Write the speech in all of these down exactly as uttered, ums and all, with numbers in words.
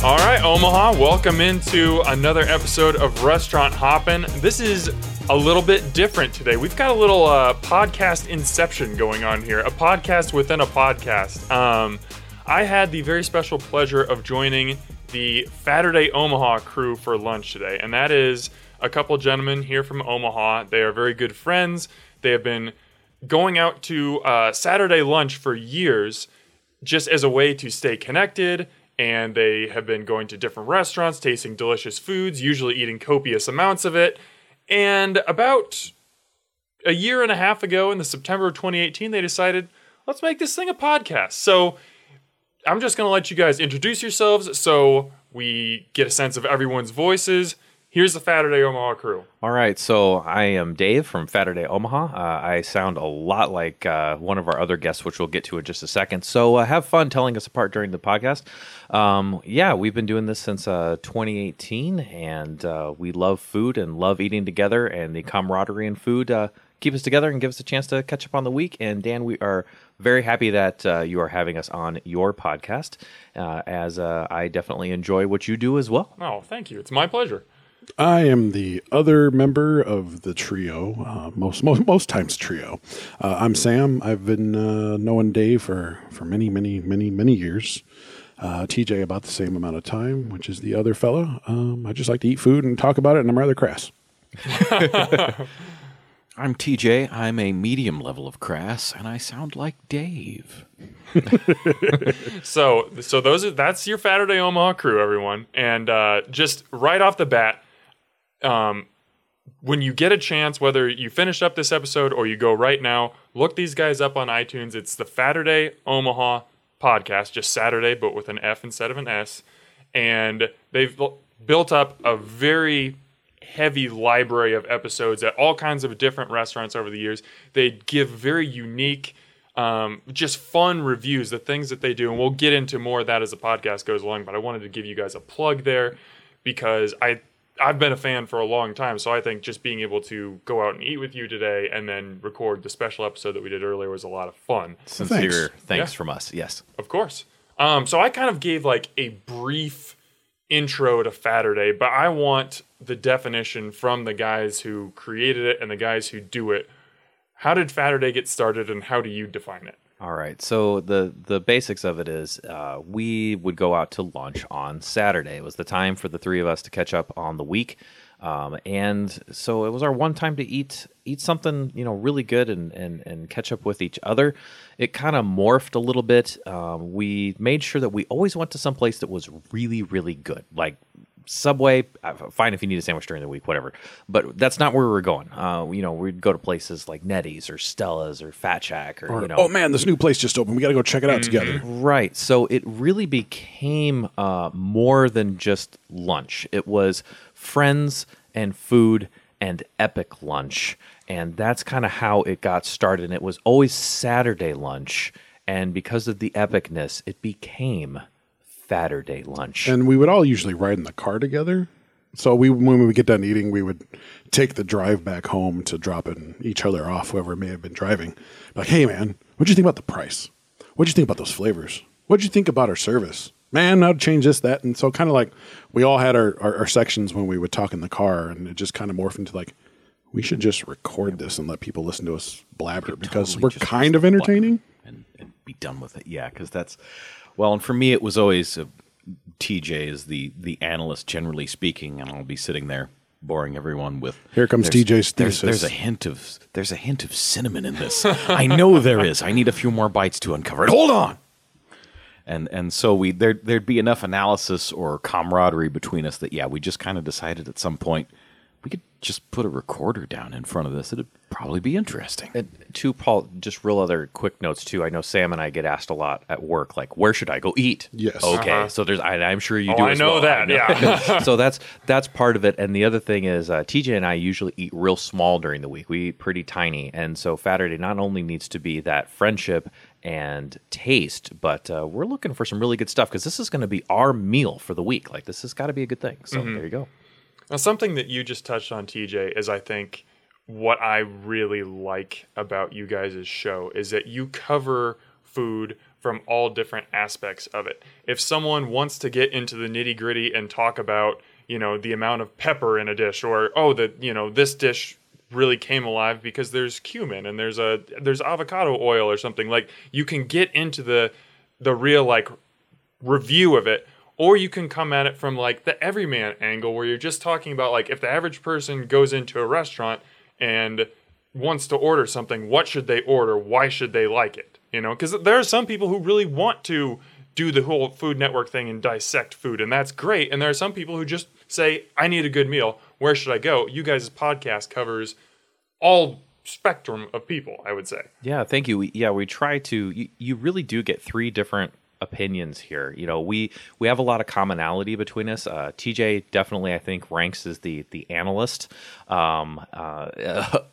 All right, Omaha, welcome into another episode of Restaurant Hoppin'. This is a little bit different today. We've got a little uh, podcast inception going on here, a podcast within a podcast. Um, I had the very special pleasure of joining the Fatterday Omaha crew for lunch today, and that is a couple gentlemen here from Omaha. They are very good friends. They have been going out to uh, Saturday lunch for years just as a way to stay connected, and they have been going to different restaurants, tasting delicious foods, usually eating copious amounts of it. And about a year and a half ago, in the September of twenty eighteen, they decided, let's make this thing a podcast. So I'm just going to let you guys introduce yourselves so we get a sense of everyone's voices. Here's the Fatterday Omaha crew. All right, so I am Dave from Fatterday Omaha. Uh, I sound a lot like uh, one of our other guests, which we'll get to in just a second. So uh, have fun telling us apart during the podcast. Um, yeah, we've been doing this since uh, twenty eighteen, and uh, we love food and love eating together, and the camaraderie in food uh, keep us together and give us a chance to catch up on the week. And Dan, we are very happy that uh, you are having us on your podcast, uh, as uh, I definitely enjoy what you do as well. Oh, thank you. It's my pleasure. I am the other member of the trio, uh, most, most most times trio. Uh, I'm Sam. I've been uh, knowing Dave for, for many, many, many, many years. Uh, T J about the same amount of time, which is the other fellow. Um, I just like to eat food and talk about it, and I'm rather crass. I'm T J. I'm a medium level of crass, and I sound like Dave. so so those are, that's your Fatterday Omaha crew, everyone. And uh, just right off the bat, Um, when you get a chance, whether you finish up this episode or you go right now, look these guys up on iTunes. It's the Fatterday Omaha podcast, just Saturday, but with an F instead of an S. And they've built up a very heavy library of episodes at all kinds of different restaurants over the years. They give very unique, um, just fun reviews, the things that they do. And we'll get into more of that as the podcast goes along, but I wanted to give you guys a plug there because I I've been a fan for a long time, so I think just being able to go out and eat with you today and then record the special episode that we did earlier was a lot of fun. Sincere thanks, thanks yeah. from us, yes. Of course. Um, so I kind of gave like a brief intro to Fatterday, but I want the definition from the guys who created it and the guys who do it. How did Fatterday get started, and how do you define it? All right, so the, the basics of it is uh, we would go out to lunch on Saturday. It was the time for the three of us to catch up on the week, um, and so it was our one time to eat eat something, you know, really good and, and, and catch up with each other. It kind of morphed a little bit. Um, we made sure that we always went to some place that was really, really good, like Subway, fine if you need a sandwich during the week, whatever. But that's not where we were going. Uh, you know, we'd go to places like Nettie's or Stella's or Fat Shack or, or you know. Oh man, this new place just opened. We got to go check it out together. Right. So it really became uh, more than just lunch. It was friends and food and epic lunch, and that's kind of how it got started. And it was always Saturday lunch, and because of the epicness, it became Fatterday lunch. And we would all usually ride in the car together. So we, when we would get done eating, we would take the drive back home to dropping each other off, whoever may have been driving. Like, hey man, what'd you think about the price? What'd you think about those flavors? What'd you think about our service? Man, I'd change this, that. And so kind of like we all had our, our, our sections when we would talk in the car, and it just kind of morphed into like, we should just record this and let people listen to us blabber because totally we're kind of entertaining. And, and be done with it. Yeah, because that's... Well, and for me, it was always uh, T J is the the analyst, generally speaking, and I'll be sitting there boring everyone with. Here comes T J's thesis. There's, there's a hint of there's a hint of cinnamon in this. I know there is. I need a few more bites to uncover it. Hold on. And and so we there there'd be enough analysis or camaraderie between us that yeah, we just kind of decided at some point we could just put a recorder down in front of this. It'd probably be interesting. And two, Paul, just real other quick notes, too. I know Sam and I get asked a lot at work, like, where should I go eat? Yes. Okay. Uh-huh. So there's, I, I'm sure you oh, do I as know well. That, I know that, yeah. So that's that's part of it. And the other thing is uh, T J and I usually eat real small during the week. We eat pretty tiny. And so Fatterday not only needs to be that friendship and taste, but uh, we're looking for some really good stuff because this is going to be our meal for the week. Like, this has got to be a good thing. So mm-hmm. there you go. Now, something that you just touched on, T J, is I think what I really like about you guys' show is that you cover food from all different aspects of it. If someone wants to get into the nitty-gritty and talk about, you know, the amount of pepper in a dish, or, oh, the, you know, this dish really came alive because there's cumin and there's a there's avocado oil or something, like, you can get into the the real, like, review of it. Or you can come at it from, like, the everyman angle, where you're just talking about, like, if the average person goes into a restaurant and wants to order something, what should they order? Why should they like it? You know, because there are some people who really want to do the whole Food Network thing and dissect food, and that's great. And there are some people who just say, I need a good meal. Where should I go? You guys' podcast covers all spectrum of people, I would say. Yeah, thank you. We, yeah, we try to... You, you really do get three different opinions here. You know, we we have a lot of commonality between us. uh T J definitely, I think, ranks as the the analyst um uh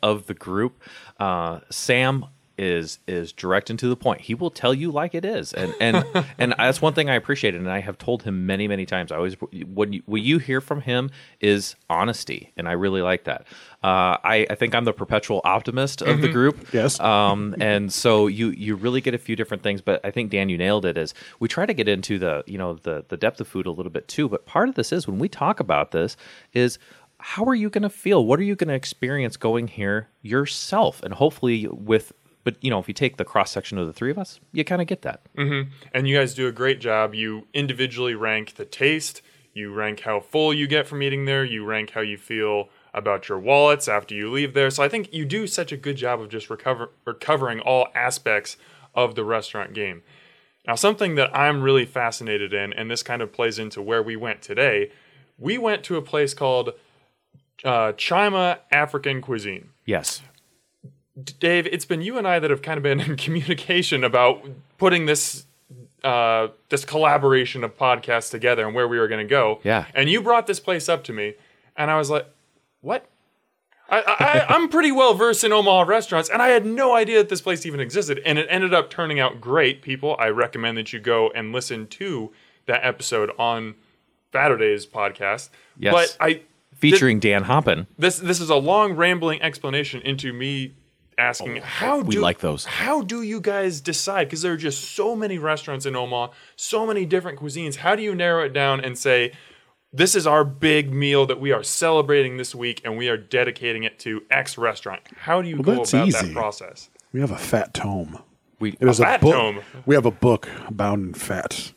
of the group. uh Sam is is direct and to the point. He will tell you like it is, and and and that's one thing I appreciate, and I have told him many many times. I always when you, what you hear from him is honesty, and I really like that. Uh, I I think I'm the perpetual optimist of mm-hmm. the group. Yes, um, and so you you really get a few different things, but I think, Dan, you nailed it. Is we try to get into the you know the the depth of food a little bit too, but part of this is when we talk about this is, how are you going to feel? What are you going to experience going here yourself? And hopefully with But, you know, if you take the cross-section of the three of us, you kind of get that. Mm-hmm. And you guys do a great job. You individually rank the taste. You rank how full you get from eating there. You rank how you feel about your wallets after you leave there. So I think you do such a good job of just recover- recovering all aspects of the restaurant game. Now, something that I'm really fascinated in, and this kind of plays into where we went today, we went to a place called uh, Chima African Cuisine. Yes. Dave, it's been you and I that have kind of been in communication about putting this uh, this collaboration of podcasts together and where we were going to go. Yeah. And you brought this place up to me, and I was like, what? I, I, I'm pretty well versed in Omaha restaurants, and I had no idea that this place even existed. And it ended up turning out great, people. I recommend that you go and listen to that episode on Fatterday's podcast. Yes. But I, Featuring th- Dan Hoppin. This, this is a long, rambling explanation into me asking, oh, how do we like those? How do you guys decide? Because there are just so many restaurants in Omaha, so many different cuisines. How do you narrow it down and say, this is our big meal that we are celebrating this week, and we are dedicating it to X restaurant? How do you well, go about easy. that process? We have a fat tome. We it is a, fat a book. Tome. We have a book bound in fat,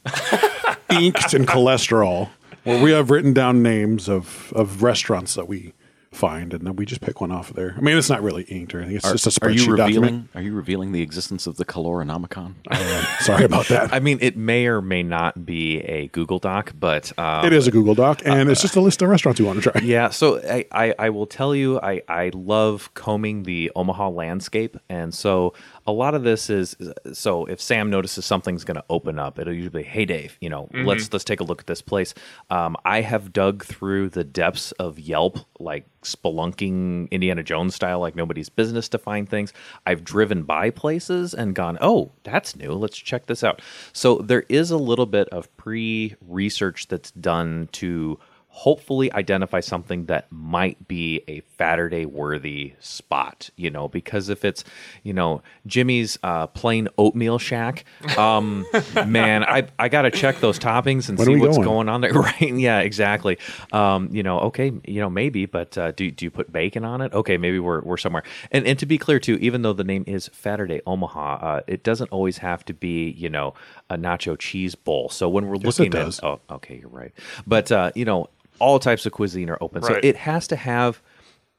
inked in cholesterol, where we have written down names of of restaurants that we find, and then we just pick one off of there. I mean, it's not really inked or anything. It's are, just a spreadsheet are you revealing, document. Are you revealing the existence of the Calorinomicon? Uh, sorry about that. I mean, it may or may not be a Google Doc, but... Um, it is a Google Doc, and uh, it's just a list of restaurants you want to try. Yeah, so I, I, I will tell you, I, I love combing the Omaha landscape, and so a lot of this is... So if Sam notices something's going to open up, it'll usually be, hey, Dave, you know, mm-hmm. let's let's take a look at this place. Um, I have dug through the depths of Yelp, like, spelunking Indiana Jones style, like nobody's business, to find things. I've driven by places and gone, oh, that's new. Let's check this out. So there is a little bit of pre-research that's done to hopefully identify something that might be a Fatterday worthy spot, you know, because if it's, you know, Jimmy's uh, plain oatmeal shack, um, man, I I got to check those toppings and see what's going? going on there. Right. Yeah, exactly. Um, you know, okay, you know, maybe, but uh, do, do you put bacon on it? Okay, maybe we're we're somewhere. And and to be clear, too, even though the name is Fatterday Omaha, uh, it doesn't always have to be, you know, a nacho cheese bowl. So when we're yes, looking at, oh, okay, you're right. But, uh, you know, all types of cuisine are open. Right. So it has to have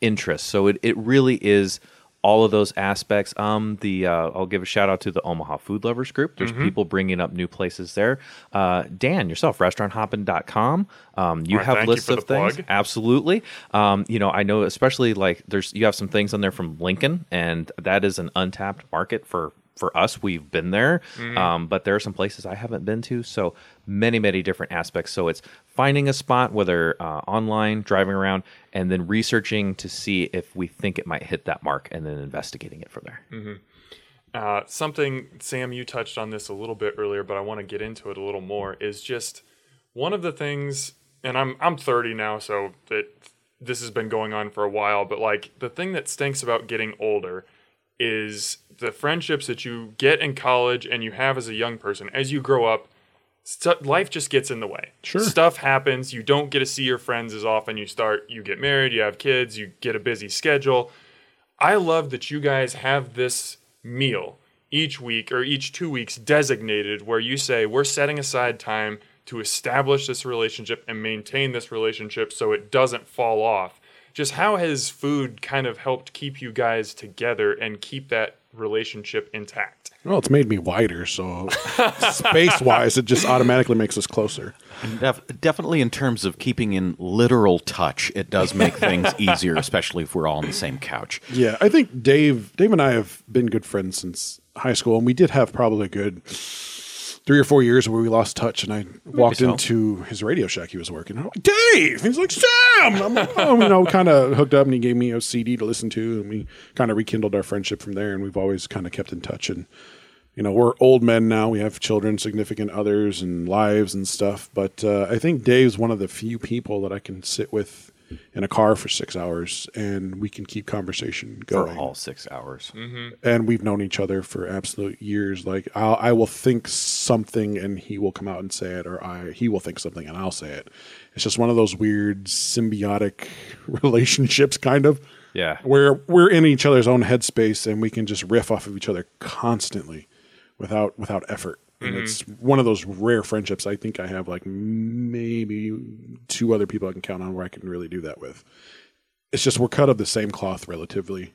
interest. So it, it really is all of those aspects. Um, the uh, I'll give a shout out to the Omaha Food Lovers Group. There's mm-hmm. people bringing up new places there. Uh, Dan, yourself, restaurant hoppin dot com. Um, you right, have lists you of things. Plug. Absolutely. Um, you know, I know especially like there's you have some things on there from Lincoln, and that is an untapped market for For us, we've been there, mm. um, but there are some places I haven't been to. So many, many different aspects. So it's finding a spot, whether uh, online, driving around, and then researching to see if we think it might hit that mark, and then investigating it from there. Mm-hmm. Uh, something, Sam, you touched on this a little bit earlier, but I want to get into it a little more. Is just one of the things, and I'm I'm thirty now, so it, this has been going on for a while. But like the thing that stinks about getting older is the friendships that you get in college and you have as a young person. As you grow up, st- life just gets in the way. Sure. Stuff happens. You don't get to see your friends as often. You start, you get married, you have kids, you get a busy schedule. I love that you guys have this meal each week or each two weeks designated where you say, we're setting aside time to establish this relationship and maintain this relationship so it doesn't fall off. Just how has food kind of helped keep you guys together and keep that relationship intact? Well, it's made me wider, so space-wise, it just automatically makes us closer. Def- definitely in terms of keeping in literal touch, it does make things easier, especially if we're all on the same couch. Yeah, I think Dave, Dave and I have been good friends since high school, and we did have probably a good three or four years where we lost touch, and I walked so. into his radio shack he was working. I'm like, Dave! He's like, Sam! I'm like, oh, you know, kind of hooked up, and he gave me a C D to listen to, and we kind of rekindled our friendship from there, and we've always kind of kept in touch. And, you know, we're old men now. We have children, significant others, and lives and stuff. But uh, I think Dave's one of the few people that I can sit with in a car for six hours, and we can keep conversation going. For all six hours. Mm-hmm. And we've known each other for absolute years. Like, I'll, I will think something, and he will come out and say it, or I he will think something, and I'll say it. It's just one of those weird symbiotic relationships, kind of. Yeah. Where we're in each other's own headspace, and we can just riff off of each other constantly without without effort. And mm-hmm. It's one of those rare friendships. I think I have like maybe two other people I can count on where I can really do that with. It's just we're cut of the same cloth relatively.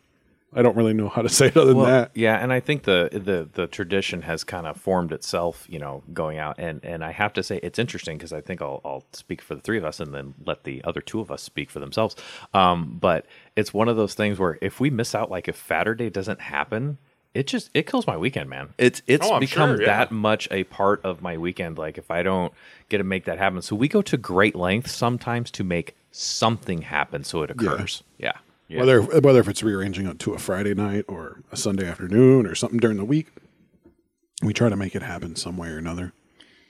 I don't really know how to say it other well, than that. Yeah, and I think the, the, the tradition has kind of formed itself, you know, going out. And, and I have to say it's interesting because I think I'll, I'll speak for the three of us and then let the other two of us speak for themselves. Um, but it's one of those things where if we miss out, like if Fatterday doesn't happen, It just it kills my weekend, man. It's it's oh, become sure, yeah. that much a part of my weekend. Like if I don't get to make that happen, so we go to great lengths sometimes to make something happen so it occurs. Yeah, yeah. yeah. Whether whether if it's rearranging it to a Friday night or a Sunday afternoon or something during the week, we try to make it happen some way or another.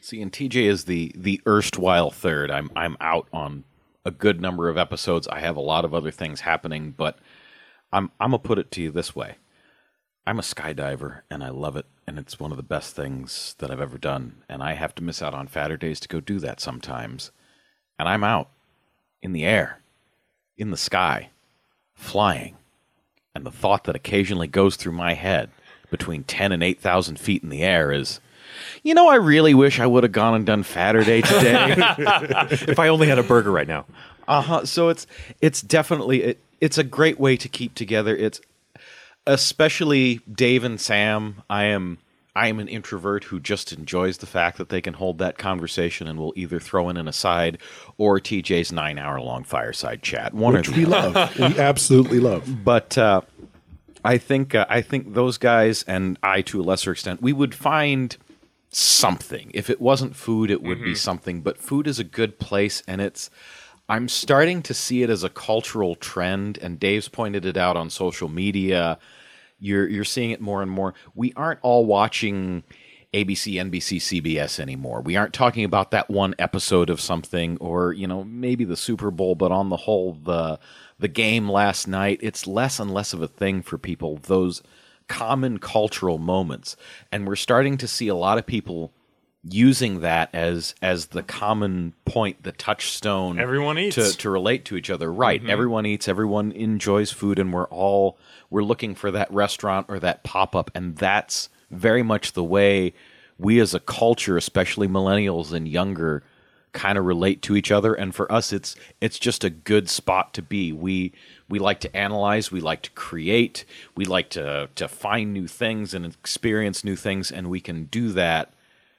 See, and T J is the the erstwhile third. I'm I'm out on a good number of episodes. I have a lot of other things happening, but I'm I'm gonna put it to you this way. I'm a skydiver, and I love it, and it's one of the best things that I've ever done, and I have to miss out on Fatterdays to go do that sometimes, and I'm out in the air, in the sky, flying, and the thought that occasionally goes through my head between ten and eight thousand feet in the air is, you know, I really wish I would have gone and done Fatterday today. If I only had a burger right now. Uh-huh. So it's it's definitely, it, it's a great way to keep together. It's especially Dave and Sam. I am I am an introvert who just enjoys the fact that they can hold that conversation and will either throw in an aside or T J's nine-hour-long fireside chat. One Which or the we other. love. We absolutely love. But uh, I think uh, I think those guys, and I to a lesser extent, we would find something. If it wasn't food, it would mm-hmm. be something. But food is a good place, and it's I'm starting to see it as a cultural trend, and Dave's pointed it out on social media. You're you're seeing it more and more. We aren't all watching A B C, N B C, C B S anymore. We aren't talking about that one episode of something or, you know, maybe the Super Bowl, but on the whole, the the game last night, it's less and less of a thing for people, those common cultural moments. And we're starting to see a lot of people using that as as the common point, the touchstone everyone eats. To, to relate to each other. Right. Mm-hmm. Everyone eats, everyone enjoys food, and we're all we're looking for that restaurant or that pop-up, and that's very much the way we as a culture, especially millennials and younger, kind of relate to each other. And for us it's it's just a good spot to be. We we like to analyze, we like to create, we like to to find new things and experience new things, and we can do that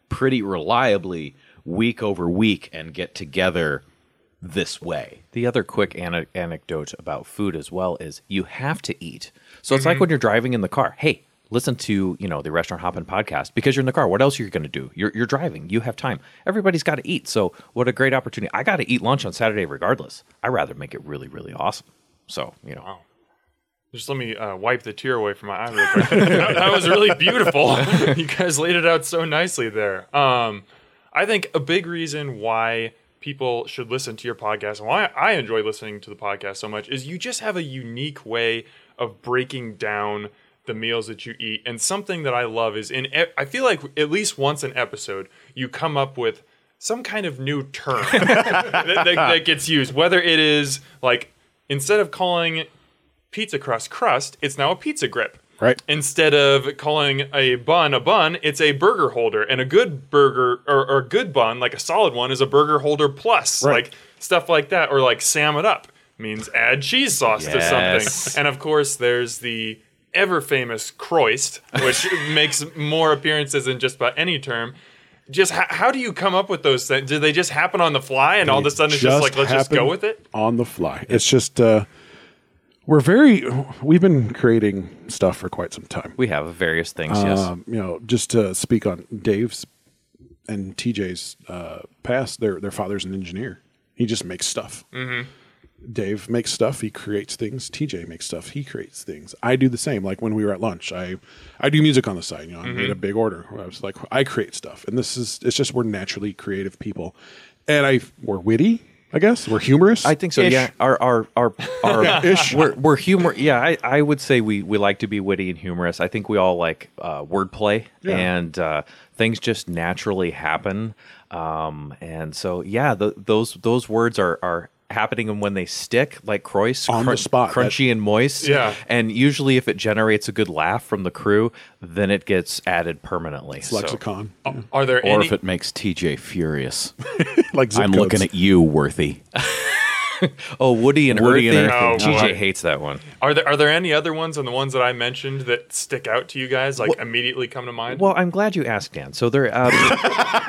pretty reliably week over week and get together this way. The other quick an- anecdote about food as well is you have to eat. So mm-hmm. it's like when you're driving in the car, hey, listen to, you know, the Restaurant Hoppin' podcast because you're in the car. What else are you going to do? You're, you're driving. You have time. Everybody's got to eat. So what a great opportunity. I got to eat lunch on Saturday regardless. I'd rather make it really, really awesome. So, you know. Wow. Just let me uh, wipe the tear away from my eye real quick. that, that was really beautiful. You guys laid it out so nicely there. Um, I think a big reason why people should listen to your podcast and why I enjoy listening to the podcast so much is you just have a unique way of breaking down the meals that you eat. And something that I love is, in I feel like at least once an episode, you come up with some kind of new term that, that, that gets used. Whether it is, like, instead of calling pizza crust crust, it's now a pizza grip. Right. Instead of calling a bun a bun, it's a burger holder. And a good burger, or, or a good bun, like a solid one, is a burger holder plus. Right. Like, stuff like that. Or, like, Sam It Up means add cheese sauce yes. to something. And, of course, there's the ever-famous Croist, which makes more appearances in just about any term. Just h- how do you come up with those things? Do they just happen on the fly and they all of a sudden it's just, just like, let's just go with it? On the fly. It's just, uh, we're very, we've been creating stuff for quite some time. We have various things, yes. Um, you know, just to speak on Dave's and T J's uh, past, their their father's an engineer. He just makes stuff. Mm-hmm. Dave makes stuff. He creates things. T J makes stuff. He creates things. I do the same. Like when we were at lunch, I, I do music on the side. You know, I mm-hmm. made a big order. I was like, I create stuff. And this is, it's just, we're naturally creative people. And I, we're witty, I guess. We're humorous. I think so. Ish. Yeah. Our, our, our, our, yeah, ish. We're, we're humor. Yeah. I, I would say we, we like to be witty and humorous. I think we all like uh, wordplay yeah. and uh, things just naturally happen. Um, and so, yeah, the, those, those words are, are, happening, and when they stick, like Croist, on cr- the spot, crunchy that, and moist. Yeah. And usually if it generates a good laugh from the crew, then it gets added permanently. It's so. Lexicon. Yeah. Uh, are there or any... if it makes T J furious. Like zip I'm codes. Looking at you, Worthy. Oh, Woody and Woody and oh, T J right. hates that one. Are there are there any other ones on the ones that I mentioned that stick out to you guys? Like well, immediately come to mind. Well, I'm glad you asked, Dan. So there. Um,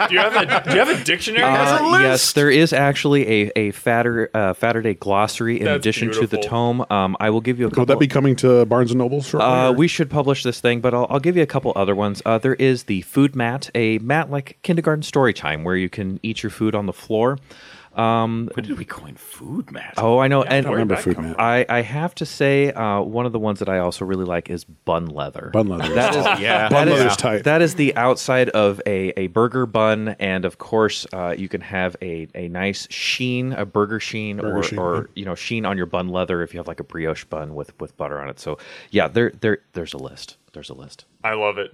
do you have a Do you have a dictionary? Uh, as a list? Yes, there is actually a a fatter uh, Fatterday glossary in That's addition beautiful. To the tome. Um, I will give you a couple. Will that be coming to Barnes and Noble? Uh, we should publish this thing, but I'll, I'll give you a couple other ones. Uh, there is the food mat, a mat like kindergarten story time where you can eat your food on the floor. Um, when did we coin food mat? Oh, I know. Yeah, and I, remember food mat. I, I have to say, uh, one of the ones that I also really like is bun leather. Bun leather. That is, yeah, bun leather is tight. That is the outside of a, a burger bun. And of course, uh, you can have a, a nice sheen, a burger sheen, burger or, sheen, or yeah. you know, sheen on your bun leather if you have like a brioche bun with, with butter on it. So yeah, there, there, there's a list. There's a list. I love it.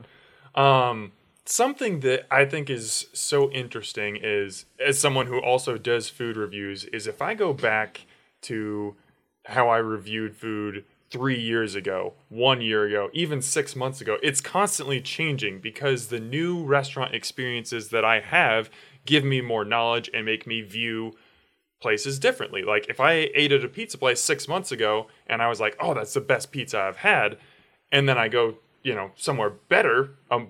Um, Something that I think is so interesting is, as someone who also does food reviews, is if I go back to how I reviewed food three years ago, one year ago, even six months ago, it's constantly changing because the new restaurant experiences that I have give me more knowledge and make me view places differently. Like if I ate at a pizza place six months ago and I was like, oh, that's the best pizza I've had. And then I go, you know, somewhere better, um,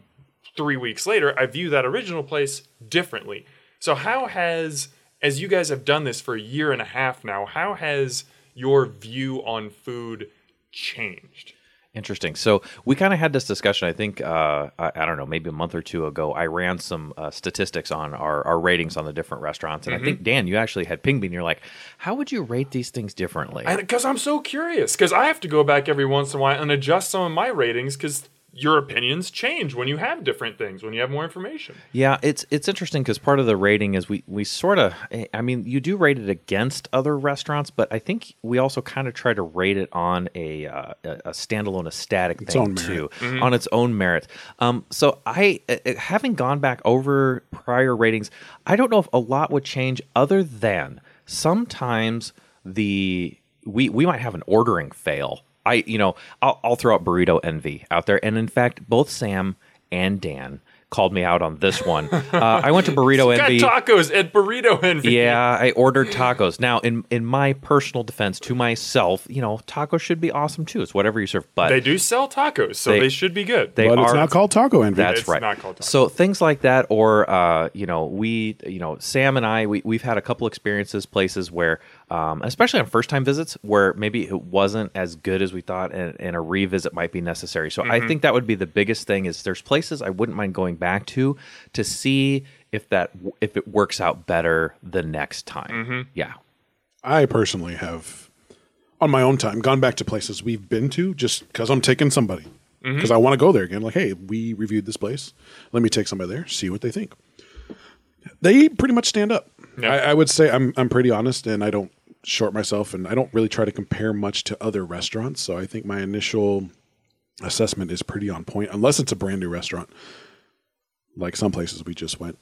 three weeks later, I view that original place differently. So how has, as you guys have done this for a year and a half now, how has your view on food changed? Interesting. So we kind of had this discussion, I think, uh, I, I don't know, maybe a month or two ago. I ran some uh, statistics on our, our ratings on the different restaurants. And mm-hmm. I think, Dan, you actually had pinged me and you're like, how would you rate these things differently? Because I'm so curious because I have to go back every once in a while and adjust some of my ratings because your opinions change when you have different things, when you have more information. Yeah, it's it's interesting because part of the rating is we, we sort of, I mean, you do rate it against other restaurants, but I think we also kind of try to rate it on a uh, a standalone, a static its thing too, mm-hmm. on its own merit. Um, so I, having gone back over prior ratings, I don't know if a lot would change other than sometimes the we, we might have an ordering fail. I, you know, I'll, I'll throw out Burrito Envy out there. And in fact, both Sam and Dan called me out on this one. Uh, I went to Burrito Envy. Got tacos at Burrito Envy. Yeah, I ordered tacos. Now, in in my personal defense to myself, you know, tacos should be awesome too. It's whatever you serve. But they do sell tacos, so they, they should be good. They but are, it's not called Taco Envy. That's it's right. Not called taco. So things like that, or uh, you know, we, you know, Sam and I, we we've had a couple experiences, places where, um, especially on first time visits, where maybe it wasn't as good as we thought, and, and a revisit might be necessary. So mm-hmm. I think that would be the biggest thing. Is there's places I wouldn't mind going back back to to see if that if it works out better the next time. Mm-hmm. Yeah, I personally have on my own time gone back to places we've been to just because I'm taking somebody because mm-hmm. I want to go there again. Like, hey, we reviewed this place. Let me take somebody there, see what they think. They pretty much stand up. Yeah. I, I would say I'm I'm pretty honest and I don't short myself and I don't really try to compare much to other restaurants. So I think my initial assessment is pretty on point, unless it's a brand new restaurant. Like some places we just went,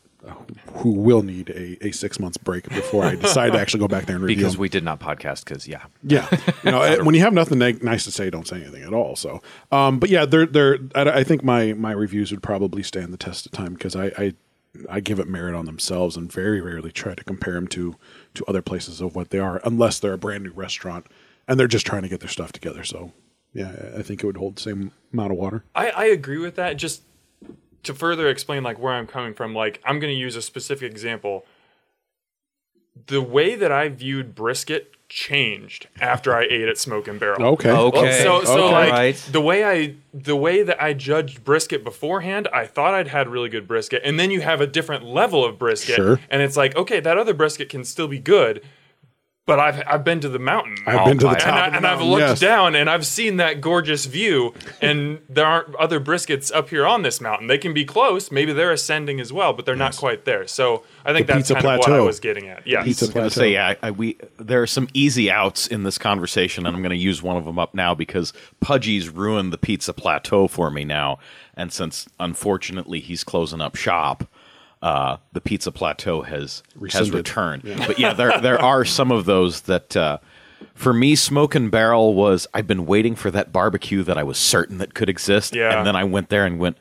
who will need a, a six months break before I decide to actually go back there and review. Because we did not podcast. Because yeah, yeah. You know, when you have nothing nice to say, don't say anything at all. So, um, but yeah, they're they're. I, I think my my reviews would probably stand the test of time because I, I I give it merit on themselves and very rarely try to compare them to to other places of what they are, unless they're a brand new restaurant and they're just trying to get their stuff together. So yeah, I think it would hold the same amount of water. I, I agree with that. Just. To further explain like where I'm coming from, like I'm going to use a specific example. The way that I viewed brisket changed after I ate at Smoke and Barrel. Okay. Okay. So, so okay. like right. the way I, the way that I judged brisket beforehand, I thought I'd had really good brisket, and then you have a different level of brisket, sure. and it's like, okay, that other brisket can still be good, but I've I've been to the mountain. I've been to the top, and, I, of the and I've looked yes. down, and I've seen that gorgeous view. And there aren't other briskets up here on this mountain. They can be close. Maybe they're ascending as well, but they're yes. not quite there. So I think the that's kind plateau. of what I was getting at. Yeah, pizza plateau. I was gonna say, yeah, I, I, we there are some easy outs in this conversation, and I'm going to use one of them up now because Pudgy's ruined the pizza plateau for me now. And since unfortunately he's closing up shop. Uh, the pizza plateau has Rescinded. has returned. Yeah. But yeah, there there are some of those that, uh, for me, Smoke and Barrel was, I've been waiting for that barbecue that I was certain that could exist. Yeah. And then I went there and went,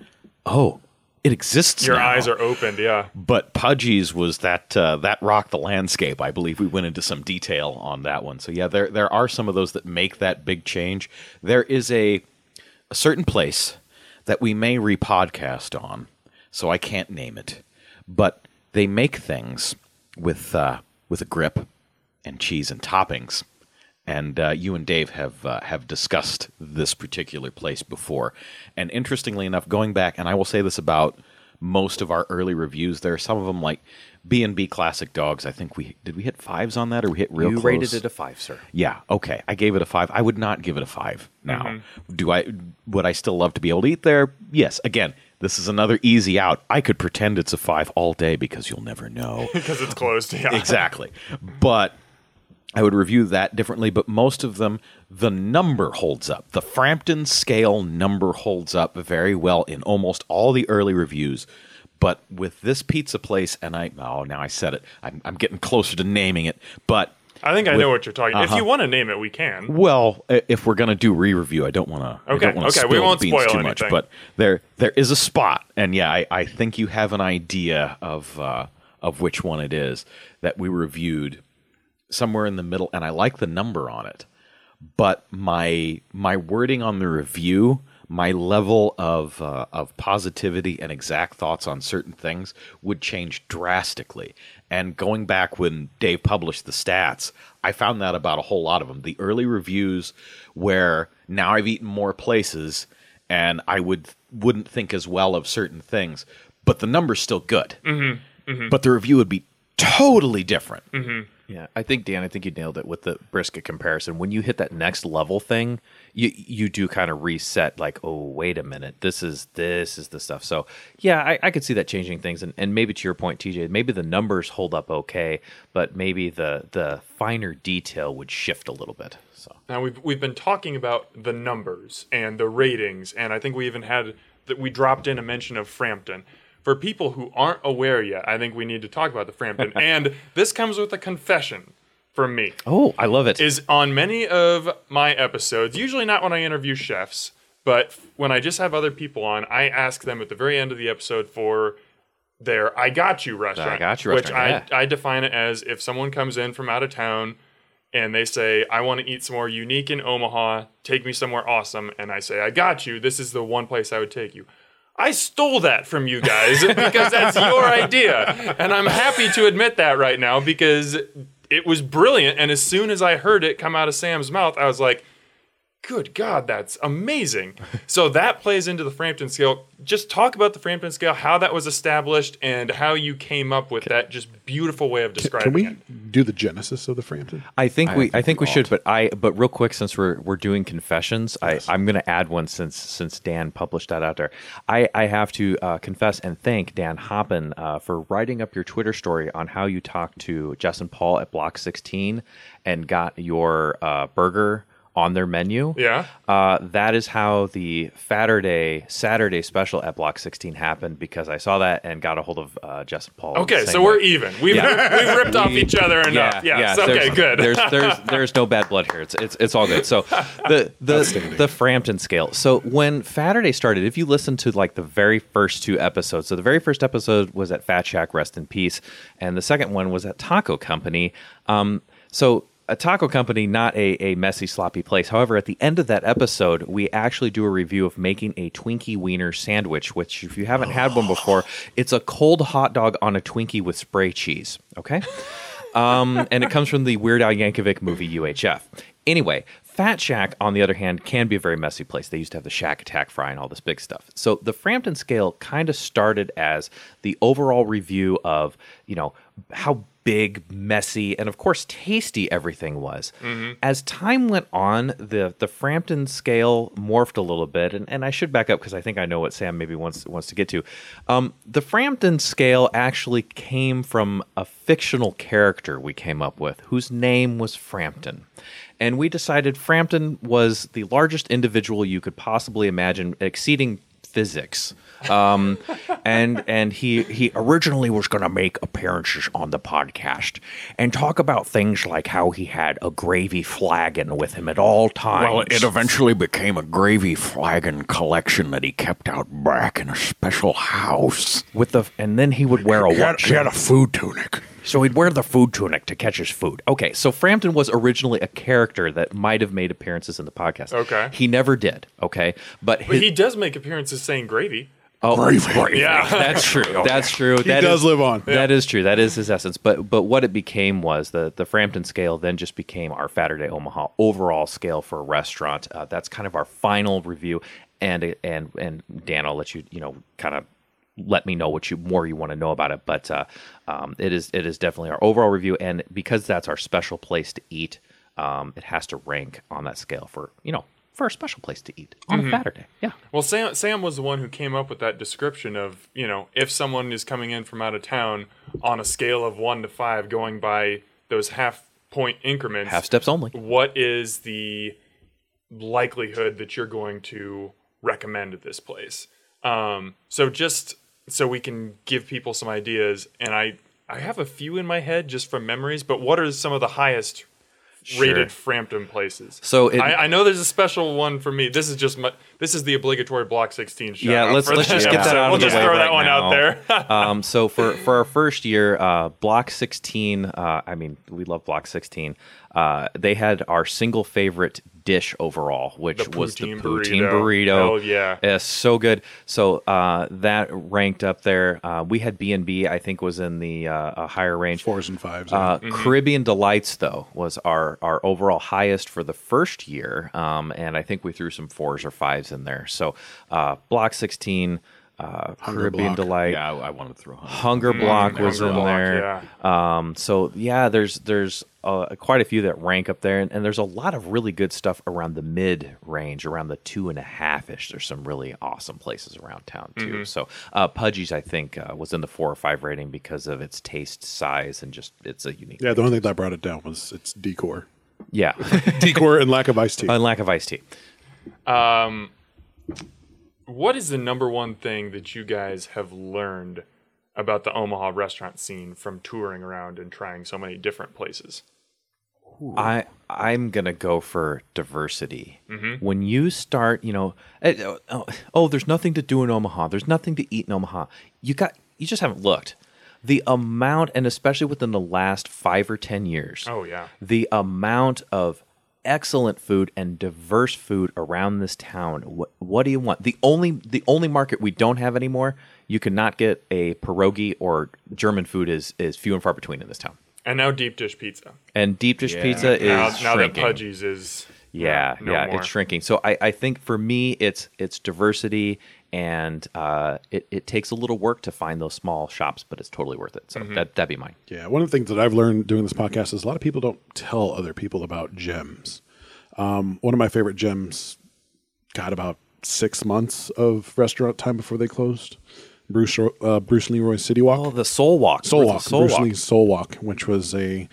oh, it exists Your now. Eyes are opened, yeah. But Pudgy's was that, uh, that rocked the landscape. I believe we went into some detail on that one. So yeah, there, there are some of those that make that big change. There is a, a certain place that we may repodcast on, so I can't name it. But they make things with uh, with a grip and cheese and toppings. And uh, you and Dave have uh, have discussed this particular place before. And interestingly enough, going back, and I will say this about most of our early reviews, there are some of them like B and B Classic Dogs. I think we did we hit fives on that or we hit real you close? You rated it a five, sir. Yeah, okay. I gave it a five. I would not give it a five now. Mm-hmm. Do I? Would I still love to be able to eat there? Yes, again. This is another easy out. I could pretend it's a five all day because you'll never know. Because it's closed, yeah. Exactly. But I would review that differently. But most of them, the number holds up. The Frampton scale number holds up very well in almost all the early reviews. But with this pizza place, and I oh, now I said it. I'm, I'm getting closer to naming it. But I think I with, know what you're talking about. Uh-huh. If you want to name it, we can. Well, if we're going to do re-review, I don't want to okay. okay. spill we won't the beans spoil too anything. Much. But there, there is a spot, and yeah, I, I think you have an idea of uh, of which one it is that we reviewed somewhere in the middle, and I like the number on it. But my my wording on the review, my level of uh, of positivity and exact thoughts on certain things would change drastically. And going back when Dave published the stats, I found that about a whole lot of them. The early reviews where now I've eaten more places and I would, wouldn't think as well of certain things, but the number's still good. Mm-hmm. Mm-hmm. But the review would be totally different. Mm-hmm. Yeah, I think, Dan, I think you nailed it with the brisket comparison. When you hit that next level thing, you you do kind of reset like, oh, wait a minute. This is this is the stuff. So, yeah, I, I could see that changing things. And, and maybe to your point, T J, maybe the numbers hold up okay, but maybe the the finer detail would shift a little bit. So now we've, we've been talking about the numbers and the ratings, and I think we even had that we dropped in a mention of Frampton. For people who aren't aware yet, I think we need to talk about the Frampton. And this comes with a confession from me. Oh, I love it. Is on many of my episodes, usually not when I interview chefs, but when I just have other people on, I ask them at the very end of the episode for their I Got You restaurant. I Got You restaurant, Which yeah. I, I define it as if someone comes in from out of town and they say, I want to eat somewhere unique in Omaha, take me somewhere awesome. And I say, I got you. This is the one place I would take you. I stole that from you guys because that's your idea. And I'm happy to admit that right now because it was brilliant. And as soon as I heard it come out of Sam's mouth, I was like, good God, that's amazing. So that plays into the Frampton scale. Just talk about the Frampton scale, how that was established, and how you came up with that just beautiful way of describing it. Can, can we it. do the genesis of the Frampton? I think I we I think we ought. should, but I but real quick, since we're we're doing confessions, yes. I, I'm going to add one since since Dan published that out there. I, I have to uh, confess and thank Dan Hoppin uh, for writing up your Twitter story on how you talked to Jess and Paul at Block sixteen and got your uh, burger on their menu. Yeah. Uh, that is how the Fatterday Saturday special at Block sixteen happened, because I saw that and got a hold of uh, Jess and Paul. Okay, so we're even. We've, yeah. we've ripped off each other enough. Yeah, yes. yeah okay, there's, good. there's there's there's no bad blood here. It's it's it's all good. So the the the Frampton scale. So when Fatterday started, if you listen to like the very first two episodes, so the very first episode was at Fat Shack, rest in peace, and the second one was at Taco Company. Um, so a Taco Company, not a, a messy, sloppy place. However, at the end of that episode, we actually do a review of making a Twinkie wiener sandwich, which if you haven't had one before, it's a cold hot dog on a Twinkie with spray cheese. Okay? Um, and it comes from the Weird Al Yankovic movie U H F. Anyway, Fat Shack, on the other hand, can be a very messy place. They used to have the Shack Attack fry and all this big stuff. So the Frampton scale kind of started as the overall review of, you know, how big, messy, and of course tasty everything was. Mm-hmm. As time went on, the the Frampton scale morphed a little bit, and, and I should back up because I think I know what Sam maybe wants wants to get to. Um, the Frampton scale actually came from a fictional character we came up with whose name was Frampton. And we decided Frampton was the largest individual you could possibly imagine, exceeding physics. Um, and and he, he originally was going to make appearances on the podcast and talk about things like how he had a gravy flagon with him at all times. Well, it eventually became a gravy flagon collection that he kept out back in a special house. With the And then he would wear a... He had, he had a food tunic. So he'd wear the food tunic to catch his food. Okay, so Frampton was originally a character that might have made appearances in the podcast. Okay. He never did, okay? But, his, but he does make appearances saying gravy. Oh, gravy. gravy. Yeah. That's true. That's true. He that does is, live on. That yeah. is true. That is his essence. But but what it became was the, the Frampton scale then just became our Fatterday Omaha overall scale for a restaurant. Uh, that's kind of our final review. And, and, and Dan, I'll let you, you know, kind of let me know what you more you want to know about it, but uh, um, it is it is definitely our overall review, and because that's our special place to eat, um, it has to rank on that scale for you know for a special place to eat on mm-hmm. a Fatterday. Yeah. Well, Sam Sam was the one who came up with that description of you know if someone is coming in from out of town on a scale of one to five, going by those half point increments, half steps only. What is the likelihood that you're going to recommend this place? Um, so just. So we can give people some ideas, and I, I have a few in my head just from memories, but what are some of the highest sure. rated Frampton places? So it, I, I know there's a special one for me. This is just my, this is the obligatory Block sixteen show. Yeah, let's, let's just get that out of the way. We'll just throw that one out there. um, so for, for our first year, uh, Block sixteen, uh, I mean, we love Block sixteen. Uh, they had our single favorite dish overall, which the was the Poutine Burrito. Oh, yeah. It's so good. So uh, that ranked up there. Uh, we had B and B, I think, was in the uh, a higher range. Fours and fives. Yeah. Uh, mm-hmm. Caribbean Delights, though, was our, our overall highest for the first year, um, and I think we threw some fours or fives in there. So uh, Block sixteen... Uh, Caribbean Delight. Yeah, I, I wanted to throw Hunger, Hunger Block mm, was Hunger in Block, there. Yeah. Um, so yeah, there's there's uh, quite a few that rank up there, and, and there's a lot of really good stuff around the mid range, around the two and a half ish. There's some really awesome places around town too. Mm-hmm. So uh, Pudgy's, I think, uh, was in the four or five rating because of its taste, size, and just it's a unique. Yeah, the only thing that brought it down was its decor. Yeah, decor and lack of iced tea. And lack of iced tea. Um. What is the number one thing that you guys have learned about the Omaha restaurant scene from touring around and trying so many different places? Ooh. I I'm gonna go for diversity. Mm-hmm. When you start, you know, oh, oh, there's nothing to do in Omaha. There's nothing to eat in Omaha. You got, you just haven't looked. The amount, and especially within the last five or ten years. Oh yeah. The amount of excellent food and diverse food around this town. What, what do you want? The only the only market we don't have anymore, you cannot get a pierogi or German food is is few and far between in this town. And now deep dish pizza. And deep dish yeah. pizza is now, now that Pudgy's is yeah no yeah more. It's shrinking. So I, I think for me it's it's diversity and uh, it it takes a little work to find those small shops, but it's totally worth it. So mm-hmm. that that'd be mine. Yeah, one of the things that I've learned doing this podcast is a lot of people don't tell other people about gems. Um, one of my favorite gems got about six months of restaurant time before they closed. Bruce uh, Bruce Leroy's City Walk. Oh, the Soul Walk. Soul Walk. Soul Bruce Walk. Lee's Soul Walk, which was a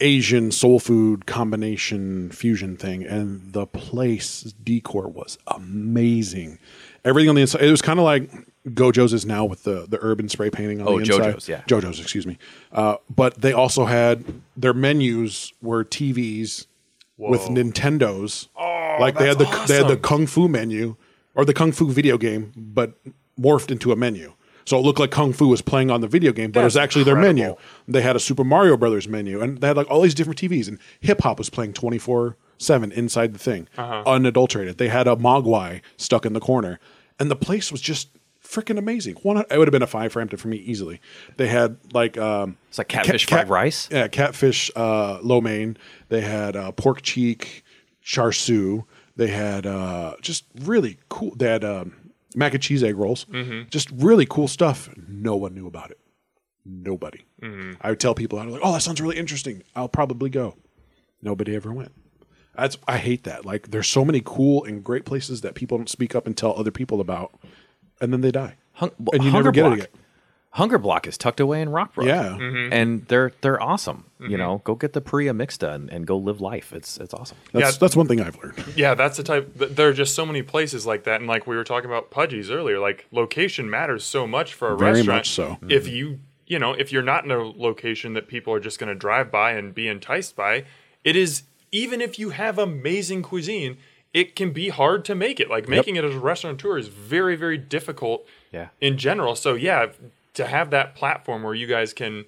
Asian soul food combination fusion thing, and the place decor was amazing. Everything on the inside, it was kind of like GoJo's is now with the, the urban spray painting on oh, the inside. JoJo's, yeah. JoJo's, excuse me. Uh, but they also had, their menus were T Vs Whoa. with Nintendos. Oh, like they had the awesome. They had the Kung Fu menu, or the Kung Fu video game, but morphed into a menu. So it looked like Kung Fu was playing on the video game, but That's it was actually incredible. Their menu. They had a Super Mario Brothers menu, and they had like all these different T Vs, and hip hop was playing twenty-four seven inside the thing, uh-huh. unadulterated. They had a mogwai stuck in the corner, and the place was just freaking amazing. One, it would have been a five Frampton for me easily. They had like um, it's like catfish cat, fried cat, rice, yeah, catfish uh, lo mein. They had uh, pork cheek char siu. They had uh, just really cool. They had. Um, Mac and cheese egg rolls, mm-hmm. just really cool stuff. No one knew about it. Nobody. Mm-hmm. I would tell people, I'm like, "Oh, that sounds really interesting. I'll probably go." Nobody ever went. That's I hate that. Like, there's so many cool and great places that people don't speak up and tell other people about, and then they die. Hung- well, and you Hunger never get Block. It again. Hunger Block is tucked away in Rockbrook. Yeah, mm-hmm. and they're they're awesome. Mm-hmm. You know, go get the Perea Mixta and, and go live life. It's it's awesome. That's, yeah, that's one thing I've learned. Yeah, that's the type. There are just so many places like that, and like we were talking about Pudgy's earlier. Like location matters so much for a Very restaurant. Very much so. If you you know if you're not in a location that people are just going to drive by and be enticed by, it is even if you have amazing cuisine. It can be hard to make it. Like making yep. it as a restaurateur is very, very difficult yeah. in general. So yeah, to have that platform where you guys can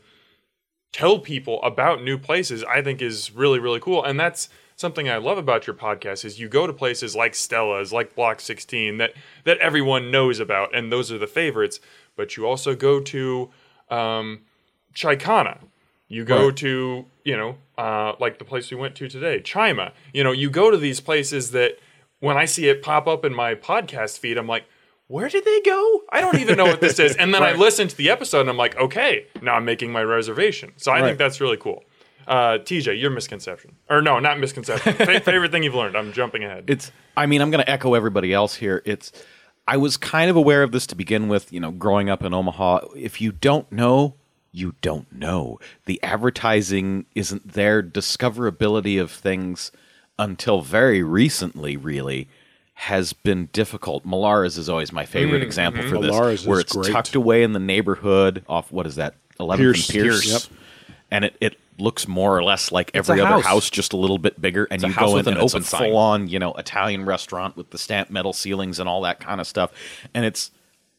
tell people about new places, I think is really, really cool. And that's something I love about your podcast is you go to places like Stella's, like Block sixteen that, that everyone knows about. And those are the favorites. But you also go to um, Chicana. You go right. to, you know, uh, like the place we went to today, Chima. You know, you go to these places that when I see it pop up in my podcast feed, I'm like, where did they go? I don't even know what this is. And then right. I listen to the episode and I'm like, okay, now I'm making my reservation. So I right. think that's really cool. Uh, T J, your misconception. Or no, not misconception. F- favorite thing you've learned. I'm jumping ahead. It's. I mean, I'm going to echo everybody else here. It's. I was kind of aware of this to begin with, you know, growing up in Omaha. If you don't know, you don't know. The advertising isn't there. Discoverability of things until very recently, really, has been difficult. Malara's is always my favorite mm, example mm-hmm. for Malara's this, where it's great. Tucked away in the neighborhood off, what is that, eleventh Pierce, and Pierce. Pierce. Yep. And it, it looks more or less like every other house. house, just a little bit bigger. And it's you go in and an it's open a full-on you know, Italian restaurant with the stamped metal ceilings and all that kind of stuff. And it's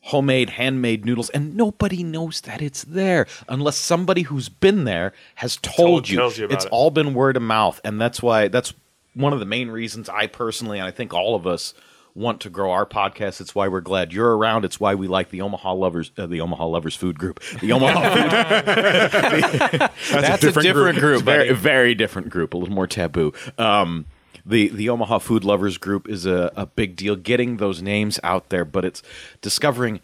homemade, handmade noodles, and nobody knows that it's there unless somebody who's been there has told, told you. you it's it. all been word of mouth, and that's why that's one of the main reasons I personally, and I think all of us, want to grow our podcast. It's why we're glad you're around. It's why we like the Omaha Lovers, uh, the Omaha Lovers Food Group, the Omaha. Food that's, that's a different, a different group, group. very, very different group, a little more taboo. Um, The the Omaha Food Lovers Group is a, a big deal, getting those names out there, but it's discovering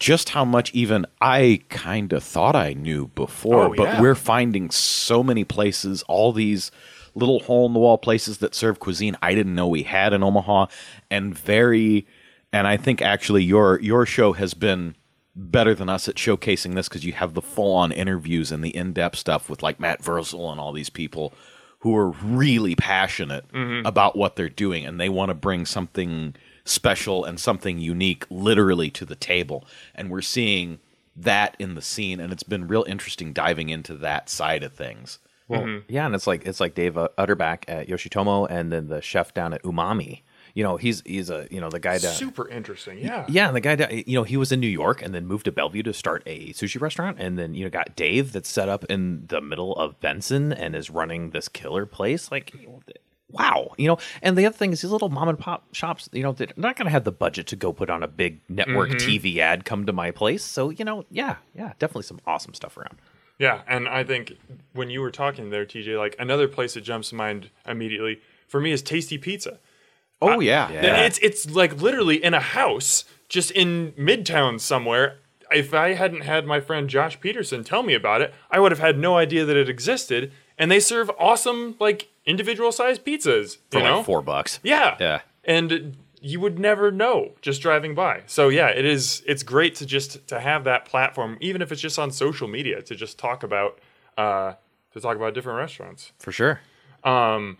just how much even I kind of thought I knew before, oh, but yeah. we're finding so many places, all these little hole-in-the-wall places that serve cuisine I didn't know we had in Omaha, and very, and I think actually your your show has been better than us at showcasing this because you have the full-on interviews and the in-depth stuff with like Matt Versel and all these people who are really passionate mm-hmm. about what they're doing, and they want to bring something special and something unique literally to the table. And we're seeing that in the scene, and it's been real interesting diving into that side of things. Well, mm-hmm. yeah, and it's like it's like Dave Utterback at Yoshitomo and then the chef down at Umami. You know, he's he's a, you know, the guy that... Super interesting, yeah. Yeah, and the guy that, you know, he was in New York and then moved to Bellevue to start a sushi restaurant. And then, you know, got Dave that's set up in the middle of Benson and is running this killer place. Like, wow. You know, and the other thing is these little mom and pop shops, you know, they're not going to have the budget to go put on a big network mm-hmm. T V ad, come to my place. So, you know, yeah, yeah, definitely some awesome stuff around. Yeah, and I think when you were talking there, T J, like another place that jumps to mind immediately for me is Tasty Pizza. Oh, yeah. yeah. It's it's like literally in a house just in Midtown somewhere. If I hadn't had my friend Josh Peterson tell me about it, I would have had no idea that it existed. And they serve awesome, like, individual-sized pizzas. For, you know? Like, four bucks. Yeah. Yeah. And you would never know just driving by. So, yeah, it is, it's great to just to have that platform, even if it's just on social media, to just talk about uh, to talk about different restaurants. For sure. Um,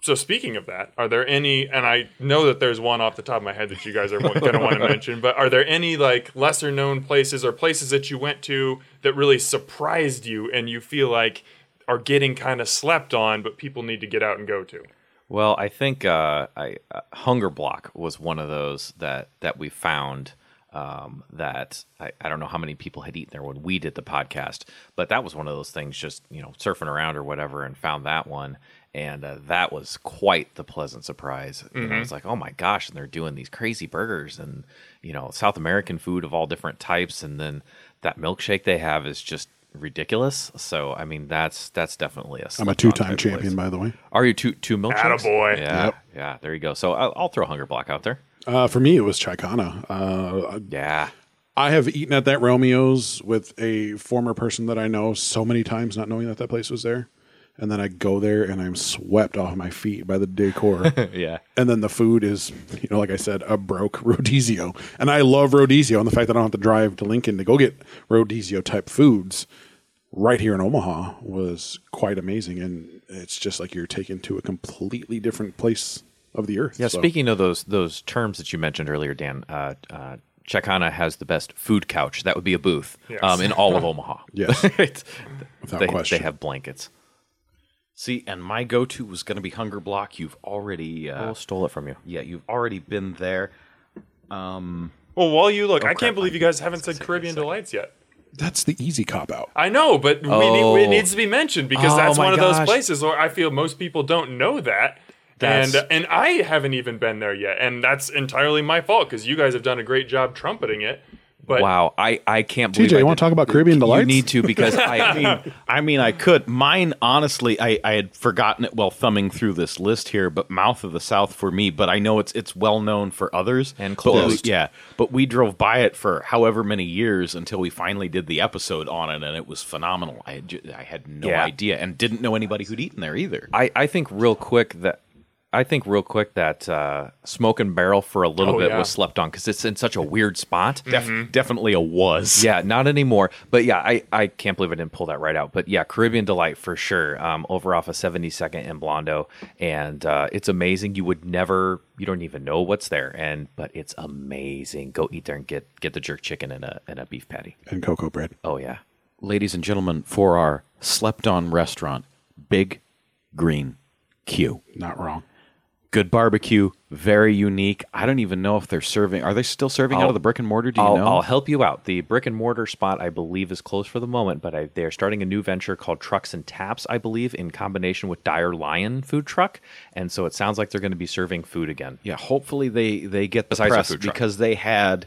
so speaking of that, are there any, and I know that there's one off the top of my head that you guys are going to want to mention, but are there any like lesser known places or places that you went to that really surprised you and you feel like are getting kind of slept on, but people need to get out and go to? Well, I think uh, I, uh, Hunger Block was one of those that, that we found um, that I, I don't know how many people had eaten there when we did the podcast, but that was one of those things just, you know, surfing around or whatever and found that one. And uh, that was quite the pleasant surprise. Mm-hmm. And I was like, oh my gosh, and they're doing these crazy burgers and, you know, South American food of all different types. And then that milkshake they have is just ridiculous. So, I mean, that's that's definitely a... I'm a two-time champion, place. By the way. Are you two, two milkshakes? Attaboy. Yeah, yep. yeah, there you go. So I'll, I'll throw Hunger Block out there. Uh, for me, it was Chicana. Uh, yeah. I have eaten at that Romeo's with a former person that I know so many times, not knowing that that place was there. And then I go there and I'm swept off my feet by the decor. Yeah. And then the food is, you know, like I said, a broke Rodizio. And I love Rodizio and the fact that I don't have to drive to Lincoln to go get Rodizio type foods right here in Omaha was quite amazing. And it's just like you're taken to a completely different place of the earth. Yeah. So. Speaking of those, those terms that you mentioned earlier, Dan, uh, uh, Chicana has the best food couch. That would be a booth yes. um, in all of Omaha. Yes. Without they, question. They have blankets. See, and my go-to was going to be Hunger Block. You've already... Uh, oh, stole it from you. Yeah, you've already been there. Um, well, while you look, oh, I can't believe you guys haven't said Caribbean Delights yet. That's the easy cop-out. I know, but oh. we need, it needs to be mentioned because oh, that's one of gosh. those places where I feel most people don't know that. That's... And and I haven't even been there yet, and that's entirely my fault because you guys have done a great job trumpeting it. But wow, I, I can't believe T J, I you want to talk about Caribbean Delights? You need to because I mean, I mean, I could. Mine, honestly, I, I had forgotten it while thumbing through this list here, but Mouth of the South for me, but I know it's it's well known for others. And closed. But we, yeah, but we drove by it for however many years until we finally did the episode on it, and it was phenomenal. I had, I had no yeah. idea and didn't know anybody who'd eaten there either. I, I think real quick that... I think real quick that uh, Smoke and Barrel for a little oh, bit yeah. was slept on because it's in such a weird spot. Def- mm-hmm. Definitely a was. Yeah, not anymore. But yeah, I, I can't believe I didn't pull that right out. But yeah, Caribbean Delight for sure. Um, over off of seventy-second and Blondo. And uh, it's amazing. You would never, you don't even know what's there. and But it's amazing. Go eat there and get get the jerk chicken and a, and a beef patty. And cocoa bread. Oh, yeah. Ladies and gentlemen, for our slept on restaurant, Big Green Q. Not wrong. Good barbecue, very unique. I don't even know if they're serving. Are they still serving I'll, out of the brick and mortar? Do you I'll, know? I'll help you out. The brick and mortar spot, I believe, is closed for the moment, but I, they're starting a new venture called Trucks and Taps, I believe, in combination with Dire Lion Food Truck. And so it sounds like they're going to be serving food again. Yeah, hopefully they, they get the Besides press the food truck. Because they had...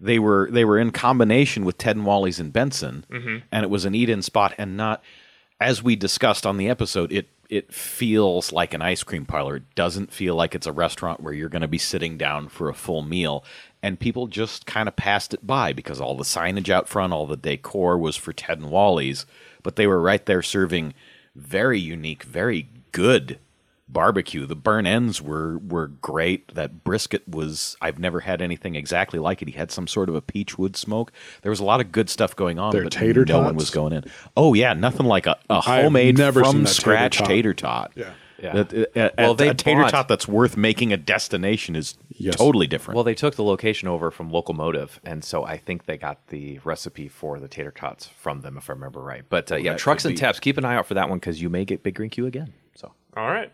They were, they were in combination with Ted and Wally's in Benson, mm-hmm. and it was an eat-in spot and not... As we discussed on the episode, it it feels like an ice cream parlor. It doesn't feel like it's a restaurant where you're going to be sitting down for a full meal. And people just kind of passed it by because all the signage out front, all the decor was for Ted and Wally's. But they were right there serving very unique, very good barbecue. The burn ends were, were great. That brisket was, I've never had anything exactly like it. He had some sort of a peach wood smoke. There was a lot of good stuff going on, Their but tater no tots. one was going in. Oh, yeah, nothing like a, a homemade from scratch tater tot. Tater tot. Yeah. Yeah. A, a, well, they a tater bought, tot that's worth making a destination is yes. totally different. Well, they took the location over from Locomotive, and so I think they got the recipe for the tater tots from them, if I remember right. But uh, yeah, that Trucks and Taps, keep an eye out for that one because you may get Big Green Q again. So all right.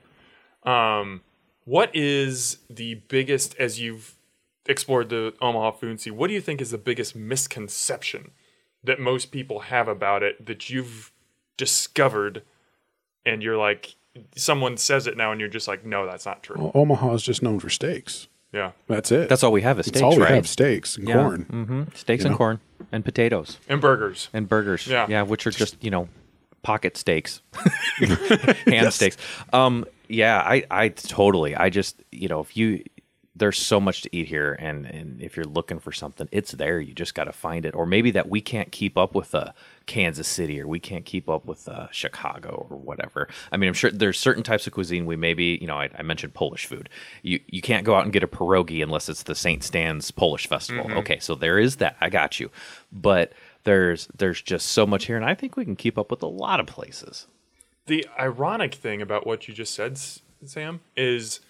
Um, what is the biggest, as you've explored the Omaha food scene, what do you think is the biggest misconception that most people have about it that you've discovered and you're like, someone says it now and you're just like, no, that's not true. Well, Omaha is just known for steaks. Yeah. That's it. That's all we have is steaks, That's all we right? have, steaks and yeah. corn. Mm-hmm. Steaks you and know? corn and potatoes. And burgers. And burgers. Yeah. Yeah, which are just, you know, pocket steaks. Hand yes. steaks. Um, Yeah, I, I totally. I just, you know, if you, there's so much to eat here, and, and if you're looking for something, it's there. You just got to find it. Or maybe that we can't keep up with uh, Kansas City, or we can't keep up with uh, Chicago or whatever. I mean, I'm sure there's certain types of cuisine we maybe, you know, I, I mentioned Polish food. You you can't go out and get a pierogi unless it's the Saint Stan's Polish Festival. Mm-hmm. Okay, so there is that. I got you. But there's there's just so much here, and I think we can keep up with a lot of places. The ironic thing about what you just said, Sam, is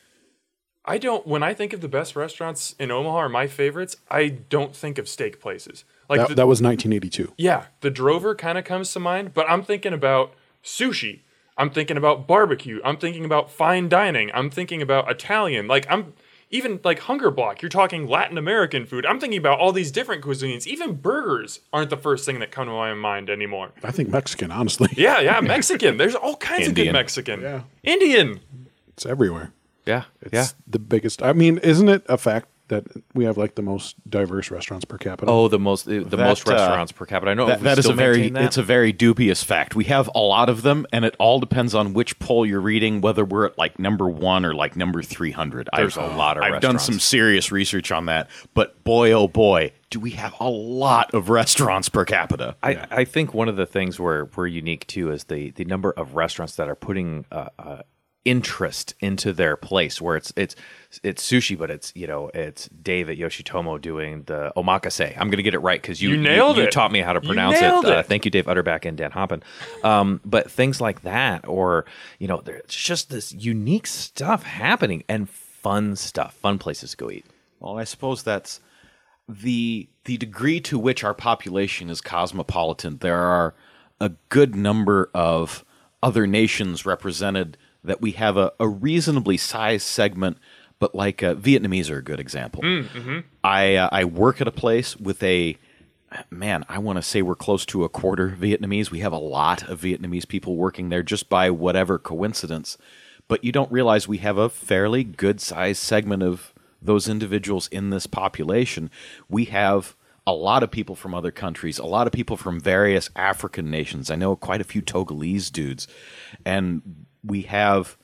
I don't, when I think of the best restaurants in Omaha or my favorites, I don't think of steak places. Like That, the, that was nineteen eighty-two. Yeah. The Drover kind of comes to mind, but I'm thinking about sushi. I'm thinking about barbecue. I'm thinking about fine dining. I'm thinking about Italian. Like I'm even like Hunger Block. You're talking Latin American food. I'm thinking about all these different cuisines. Even burgers aren't the first thing that come to my mind anymore. I think Mexican, honestly. Yeah, yeah, Mexican. There's all kinds Indian. of good Mexican. Yeah. Indian. It's everywhere. Yeah. It's yeah. the biggest. I mean, isn't it a fact that we have like the most diverse restaurants per capita? Oh, the most the that, most restaurants uh, per capita. I know that, that is a very that. it's a very dubious fact. We have a lot of them, and it all depends on which poll you're reading, whether we're at like number one or like number three hundred. There's I've, a lot of. I've restaurants. done some serious research on that, but boy, oh boy, do we have a lot of restaurants per capita. I, yeah. I think one of the things where we're unique too is the the number of restaurants that are putting. Uh, uh, interest into their place, where it's it's it's sushi, but it's, you know, it's Dave at Yoshitomo doing the omakase. I'm gonna get it right because you, you nailed you, it. You taught me how to pronounce it. it. Uh, thank you, Dave Utterback and Dan Hoppin. Um, but things like that, or you know, there's just this unique stuff happening and fun stuff, fun places to go eat. Well, I suppose that's the the degree to which our population is cosmopolitan. There are a good number of other nations represented. That we have a, a reasonably sized segment, but like uh, Vietnamese are a good example. Mm, mm-hmm. I uh, I work at a place with a man. I want to say we're close to a quarter Vietnamese. We have a lot of Vietnamese people working there just by whatever coincidence. But you don't realize we have a fairly good sized segment of those individuals in this population. We have a lot of people from other countries, a lot of people from various African nations. I know quite a few Togolese dudes, and we have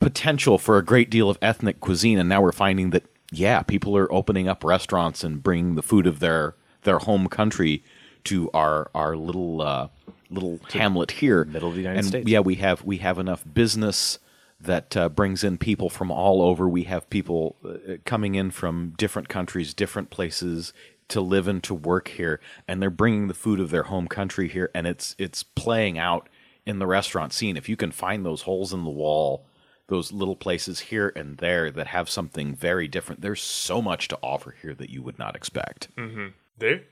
potential for a great deal of ethnic cuisine, and now we're finding that, yeah, people are opening up restaurants and bringing the food of their, their home country to our our little uh, little to hamlet here, middle of the United and, States. Yeah, we have we have enough business that uh, brings in people from all over. We have people uh, coming in from different countries, different places to live and to work here, and they're bringing the food of their home country here, and it's it's playing out in the restaurant scene. If you can find those holes in the wall, those little places here and there that have something very different, there's so much to offer here that you would not expect. Mm-hmm. Dave,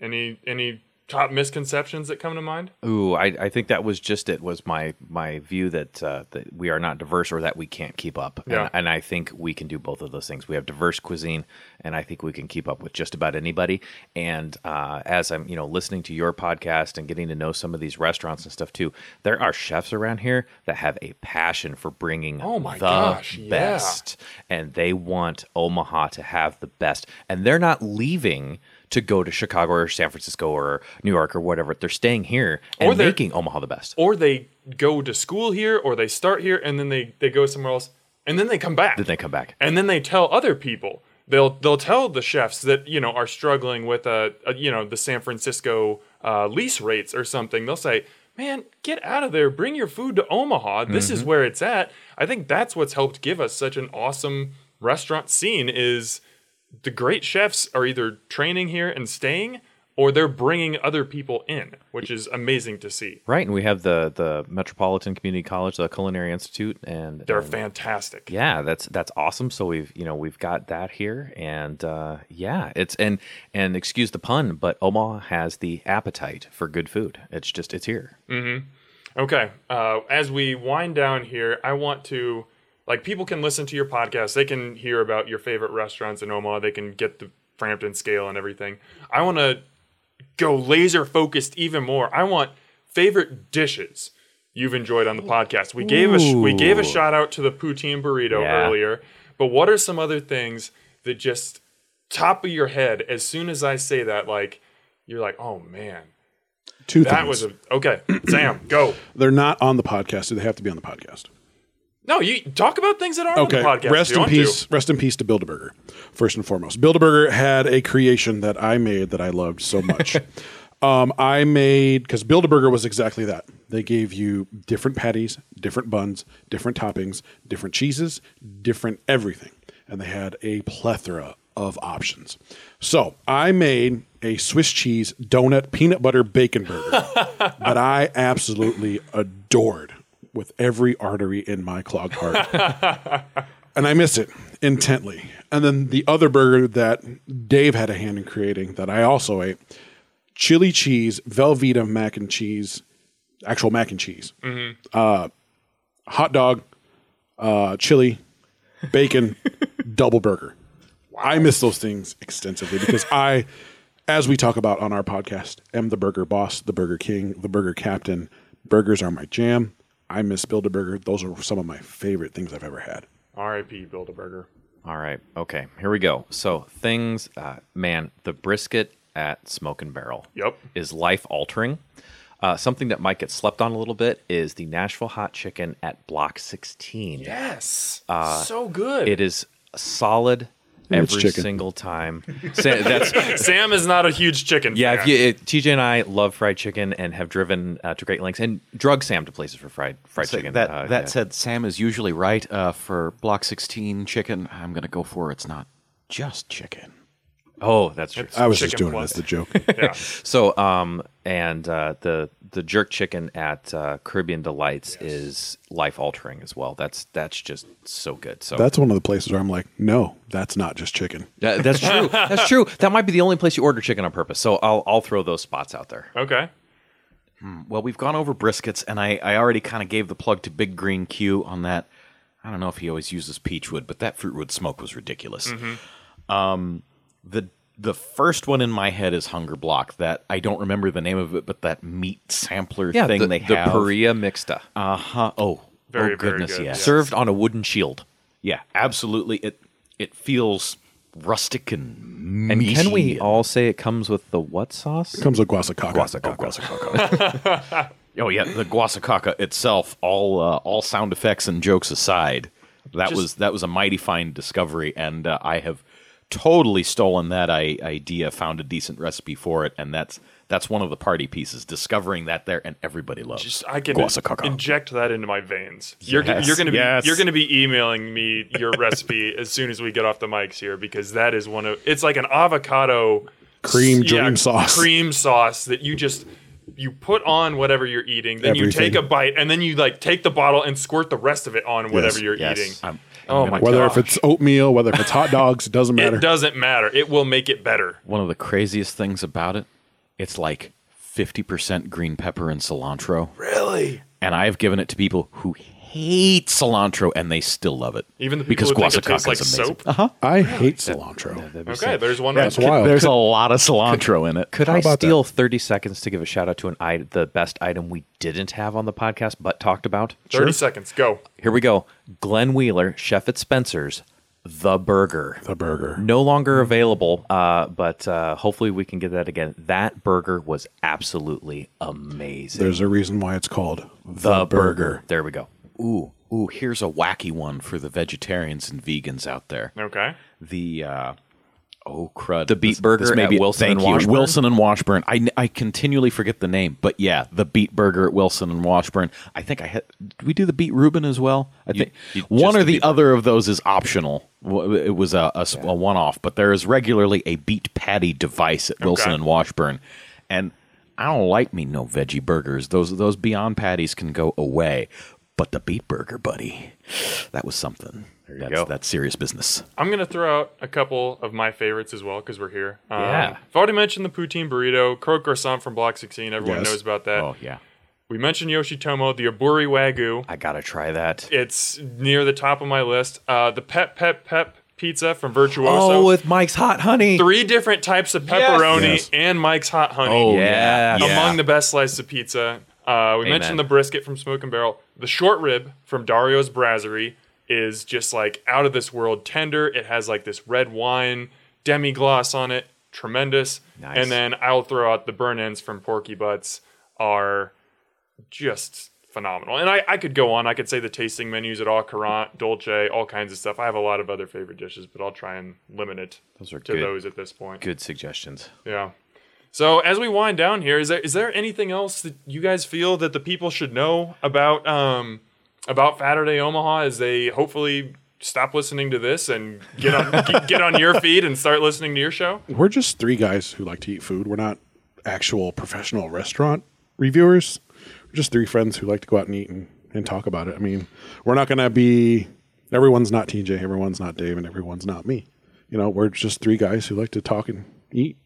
any any top misconceptions that come to mind? Ooh, I, I think that was just it. Was my my view that uh, that we are not diverse, or that we can't keep up. Yeah. And, and I think we can do both of those things. We have diverse cuisine, and I think we can keep up with just about anybody. And uh, as I'm, you know, listening to your podcast and getting to know some of these restaurants and stuff too, there are chefs around here that have a passion for bringing oh my the gosh, best, yeah. and they want Omaha to have the best, and they're not leaving to go to Chicago or San Francisco or New York or whatever. They're staying here and making Omaha the best. Or they go to school here, or they start here, and then they, they go somewhere else, and then they come back. Then they come back. And then they tell other people. They'll they'll tell the chefs that, you know, are struggling with, uh, you know, the San Francisco uh, lease rates or something. They'll say, man, get out of there. Bring your food to Omaha. This mm-hmm. is where it's at. I think that's what's helped give us such an awesome restaurant scene is the great chefs are either training here and staying, or they're bringing other people in, which is amazing to see. Right, and we have the the Metropolitan Community College, the Culinary Institute, and they're and, fantastic. Yeah, that's that's awesome. So we've you know we've got that here, and uh, yeah, it's and and excuse the pun, but Omaha has the appetite for good food. It's just it's here. Mm-hmm. Okay, uh, as we wind down here, I want to. Like, people can listen to your podcast. They can hear about your favorite restaurants in Omaha. They can get the Frampton scale and everything. I want to go laser-focused even more. I want favorite dishes you've enjoyed on the podcast. We gave a, sh- we gave a shout-out to the Poutine Burrito yeah. earlier. But what are some other things that just top of your head, as soon as I say that, like, you're like, oh, man. Two that things. was a, okay, Sam, go. They're not on the podcast. Do they have to be on the podcast? No, you talk about things that aren't okay. on the podcast. Rest in peace. To. Rest in peace to Build-a-Burger, first and foremost. Build-a-Burger had a creation that I made that I loved so much. um, I made, because Build-a-Burger was exactly that. They gave you different patties, different buns, different toppings, different cheeses, different everything. And they had a plethora of options. So I made a Swiss cheese donut peanut butter bacon burger that I absolutely adored. with every artery in my clogged heart. And I miss it intently. And then the other burger that Dave had a hand in creating that I also ate, chili cheese, Velveeta mac and cheese, actual mac and cheese, mm-hmm. uh, hot dog, uh, chili, bacon, double burger. Wow. I miss those things extensively because I, as we talk about on our podcast, am the burger boss, the burger king, the burger captain. Burgers are my jam. I miss Build-a-Burger. Those are some of my favorite things I've ever had. R I P Build-A-Burger. All right. Okay. Here we go. So things, uh, man, the brisket at Smoke and Barrel yep. is life-altering. Uh, something that might get slept on a little bit is the Nashville hot chicken at Block sixteen. Yes. Uh, so good. It is solid every single time. Sam, that's, Sam is not a huge chicken yeah, fan. Yeah. If you, if T J and I love fried chicken and have driven uh, to great lengths and drug Sam to places for fried fried so chicken. That, uh, that yeah. said, Sam is usually right uh, for Block sixteen chicken. I'm going to go for it's not just chicken. Oh, that's true. It's I was just doing plus. It as the joke. yeah. So, um, and uh, the the jerk chicken at uh, Caribbean Delights yes. is life altering as well. That's that's just so good. So that's one of the places where I'm like, no, that's not just chicken. Yeah, that's true. that's true. That might be the only place you order chicken on purpose. So I'll I'll throw those spots out there. Okay. Hmm. Well, we've gone over briskets, and I I already kind of gave the plug to Big Green Q on that. I don't know if he always uses peach wood, but that fruit wood smoke was ridiculous. Mm-hmm. Um. The the first one in my head is Hunger Block. That I don't remember the name of it, but that meat sampler yeah, thing the, they the have. The Perea Mixta. Uh-huh. Oh, very, oh goodness, very good. Yeah. Yes. Served on a wooden shield. Yeah, absolutely. It it feels rustic and meaty. And can we all say it comes with the what sauce? It comes with Guasacaca. Guasacaca. Oh, Guasacaca. oh yeah, the Guasacaca itself, all uh, all sound effects and jokes aside, that Just, was that was a mighty fine discovery, and uh, I have... totally stolen that I- idea, found a decent recipe for it, and that's that's one of the party pieces. Discovering that there, and everybody loves. Just I can Guasacaca. Inject that into my veins. You're yes, g- you're going to yes. be you're going to be emailing me your recipe as soon as we get off the mics here because that is one of it's like an avocado cream dream yeah, sauce, cream sauce that you just. You put on whatever you're eating, then Everything. you take a bite, and then you like take the bottle and squirt the rest of it on whatever yes, you're yes. eating. I'm, I'm oh my! Whether gosh. if it's oatmeal, whether if it's hot dogs, it doesn't matter. It doesn't matter. It will make it better. One of the craziest things about it, it's like fifty percent green pepper and cilantro. Really? And I've given it to people who hate cilantro, and they still love it. Even the people because who think it tastes like soap? Uh-huh. I really? hate cilantro. Yeah, okay, safe. there's one. That's right. wild. There's could, a lot of cilantro could, in it. Could How I steal that? thirty seconds to give a shout out to an I, the best item we didn't have on the podcast but talked about? thirty sure. seconds, go. Here we go. Glenn Wheeler, chef at Spencer's, the burger. The burger. No longer available, uh, but uh, hopefully we can get that again. That burger was absolutely amazing. There's a reason why it's called The, the burger. burger. There we go. Ooh, ooh! Here's a wacky one for the vegetarians and vegans out there. Okay. The uh, oh crud, the Beet Burger at Wilson and Washburn. Wilson and Washburn. I, I continually forget the name, but yeah, the Beet Burger at Wilson and Washburn. I think I had. Did we do the Beet Reuben as well? I you, think you, one or the, the other of those is optional. It was a, a, yeah. a one-off, but there is regularly a beet patty device at Wilson okay. and Washburn, and I don't like me no veggie burgers. Those those Beyond patties can go away. But the Beet Burger, buddy, that was something. There you that's, go. That's serious business. I'm going to throw out a couple of my favorites as well because we're here. Um, yeah. I've already mentioned the Poutine Burrito, Croque Croissant from Block sixteen. Everyone yes. knows about that. Oh, yeah. We mentioned Yoshitomo, the Aburi Wagyu. I got to try that. It's near the top of my list. Uh, the Pep, Pep, Pep Pizza from Virtuoso. Oh, with Mike's Hot Honey. Three different types of pepperoni yes. Yes. and Mike's Hot Honey. Oh, yeah. yeah. Among the best slices of pizza. Uh, we Amen. mentioned the brisket from Smoke and Barrel. The short rib from Dario's Brasserie is just like out of this world tender. It has like this red wine demi-glace on it. Tremendous. Nice. And then I'll throw out the burn ends from Porky Butts are just phenomenal. And I, I could go on. I could say the tasting menus at all, Courant, Dolce, all kinds of stuff. I have a lot of other favorite dishes, but I'll try and limit it those are to good, those at this point. Good suggestions. Yeah. So as we wind down here, is there is there anything else that you guys feel that the people should know about um, about Fatterday Omaha as they hopefully stop listening to this and get on get on your feed and start listening to your show? We're just three guys who like to eat food. We're not actual professional restaurant reviewers. We're just three friends who like to go out and eat and and talk about it. I mean, we're not going to be, everyone's not T J, everyone's not Dave, and everyone's not me. You know, we're just three guys who like to talk and eat.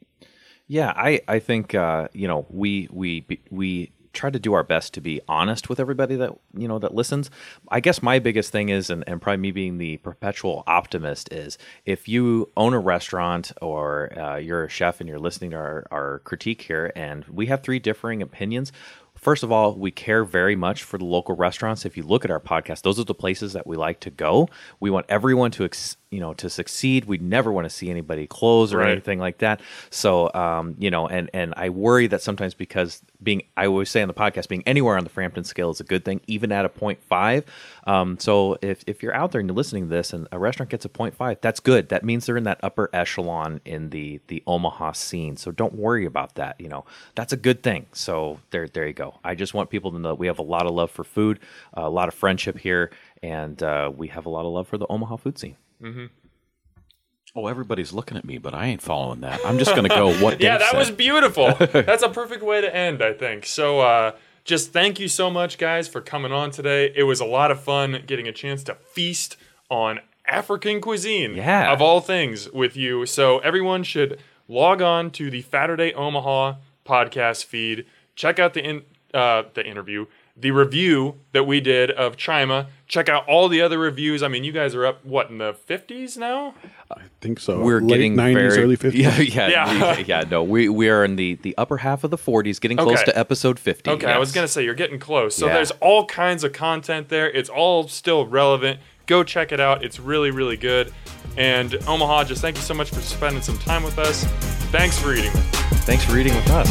Yeah, I, I think, uh, you know, we we we try to do our best to be honest with everybody that, you know, that listens. I guess my biggest thing is, and, and probably me being the perpetual optimist, is if you own a restaurant or uh, you're a chef and you're listening to our, our critique here, and we have three differing opinions. First of all, we care very much for the local restaurants. If you look at our podcast, those are the places that we like to go. We want everyone to, you know, to succeed. We never want to see anybody close or right. anything like that. So, um, you know, and and I worry that sometimes because being, I always say on the podcast, being anywhere on the Frampton scale is a good thing, even at a point five. Um, so if, if you're out there and you're listening to this and a restaurant gets a point five, that's good. That means they're in that upper echelon in the the Omaha scene. So don't worry about that. You know, that's a good thing. So there, there you go. I just want people to know that we have a lot of love for food, a lot of friendship here, and uh, we have a lot of love for the Omaha food scene. Mm-hmm. Oh, everybody's looking at me, but I ain't following that. I'm just going to go what Dave Yeah, that said. Was beautiful. That's a perfect way to end, I think. So uh, just thank you so much, guys, for coming on today. It was a lot of fun getting a chance to feast on African cuisine, yeah. of all things, with you. So everyone should log on to the Fatterday Omaha podcast feed. Check out the in- Uh, the interview, the review that we did of Chima. Check out all the other reviews. I mean, you guys are up, what, in the fifties now? I think so. We're Late getting nineties, very, early fifties. Yeah, yeah, yeah. We, yeah no, we, we are in the, the upper half of the forties, getting close okay. to episode fifty. Okay, yes. I was going to say, you're getting close. So yeah. There's all kinds of content there. It's all still relevant. Go check it out. It's really, really good. And Omaha, just thank you so much for spending some time with us. Thanks for eating. Thanks for eating with us.